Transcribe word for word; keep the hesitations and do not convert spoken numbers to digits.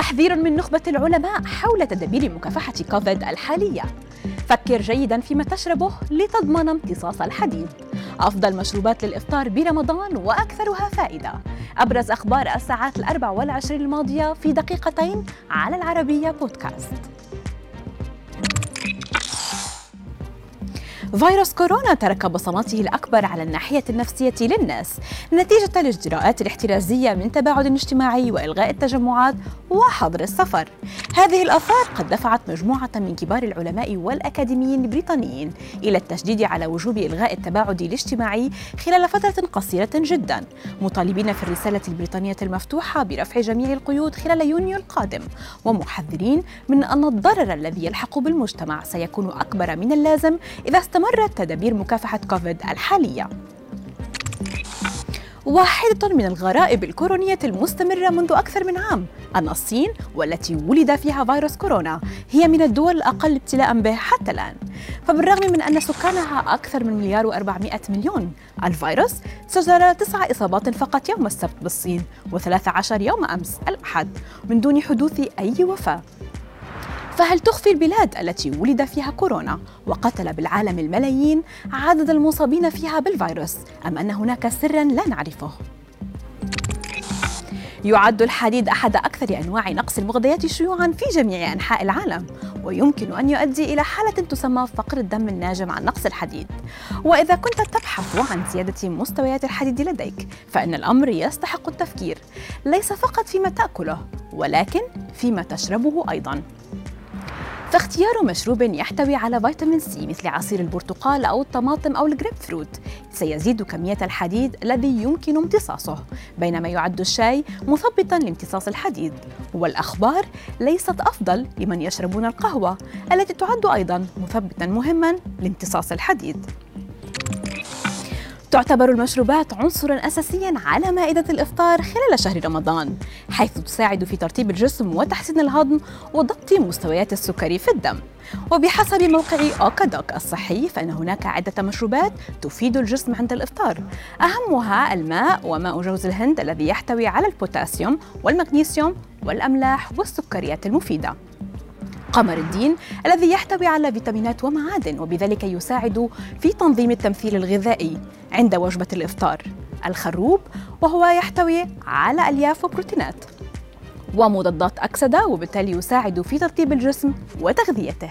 تحذير من نخبة العلماء حول تدابير مكافحة كوفيد الحالية. فكر جيداً فيما تشربه لتضمن امتصاص الحديد. أفضل مشروبات للإفطار برمضان وأكثرها فائدة. أبرز أخبار الساعات الأربع والعشرين الماضية في دقيقتين على العربية بودكاست. فيروس كورونا ترك بصمته الأكبر على الناحية النفسية للناس نتيجة الإجراءات الاحترازية من تباعد اجتماعي وإلغاء التجمعات وحظر السفر. هذه الآثار قد دفعت مجموعة من كبار العلماء والأكاديميين البريطانيين إلى التشديد على وجوب إلغاء التباعد الاجتماعي خلال فترة قصيرة جدا، مطالبين في الرسالة البريطانية المفتوحة برفع جميع القيود خلال يونيو القادم، ومحذرين من أن الضرر الذي يلحق بالمجتمع سيكون أكبر من اللازم إذا استمرت تدابير مكافحة كوفيد الحالية. واحدة من الغرائب الكورونية المستمرة منذ أكثر من عام أن الصين، والتي ولد فيها فيروس كورونا، هي من الدول الأقل ابتلاء به حتى الآن. فبالرغم من أن سكانها أكثر من مليار وأربعمائة مليون، الفيروس سجل تسع إصابات فقط يوم السبت بالصين وثلاثة عشر يوم أمس الأحد، من دون حدوث أي وفاة. فهل تخفي البلاد التي ولد فيها كورونا وقتل بالعالم الملايين عدد المصابين فيها بالفيروس، أم أن هناك سراً لا نعرفه؟ يعد الحديد أحد أكثر أنواع نقص المغذيات شيوعاً في جميع أنحاء العالم، ويمكن أن يؤدي إلى حالة تسمى فقر الدم الناجم عن نقص الحديد. وإذا كنت تبحث عن زيادة مستويات الحديد لديك، فإن الأمر يستحق التفكير ليس فقط فيما تأكله، ولكن فيما تشربه أيضاً. فاختيار مشروب يحتوي على فيتامين سي مثل عصير البرتقال أو الطماطم أو الجريب فروت سيزيد كمية الحديد الذي يمكن امتصاصه، بينما يعد الشاي مثبطاً لامتصاص الحديد. والأخبار ليست أفضل لمن يشربون القهوة التي تعد أيضاً مثبطاً مهماً لامتصاص الحديد. تعتبر المشروبات عنصراً أساسياً على مائدة الإفطار خلال شهر رمضان، حيث تساعد في ترطيب الجسم وتحسين الهضم وضبط مستويات السكري في الدم. وبحسب موقع أوكادوك الصحي، فإن هناك عدة مشروبات تفيد الجسم عند الإفطار، أهمها الماء وماء جوز الهند الذي يحتوي على البوتاسيوم والمغنيسيوم والأملاح والسكريات المفيدة. قمر الدين الذي يحتوي على فيتامينات ومعادن، وبذلك يساعد في تنظيم التمثيل الغذائي عند وجبة الإفطار. الخروب وهو يحتوي على ألياف وبروتينات ومضادات أكسدة، وبالتالي يساعد في ترطيب الجسم وتغذيته.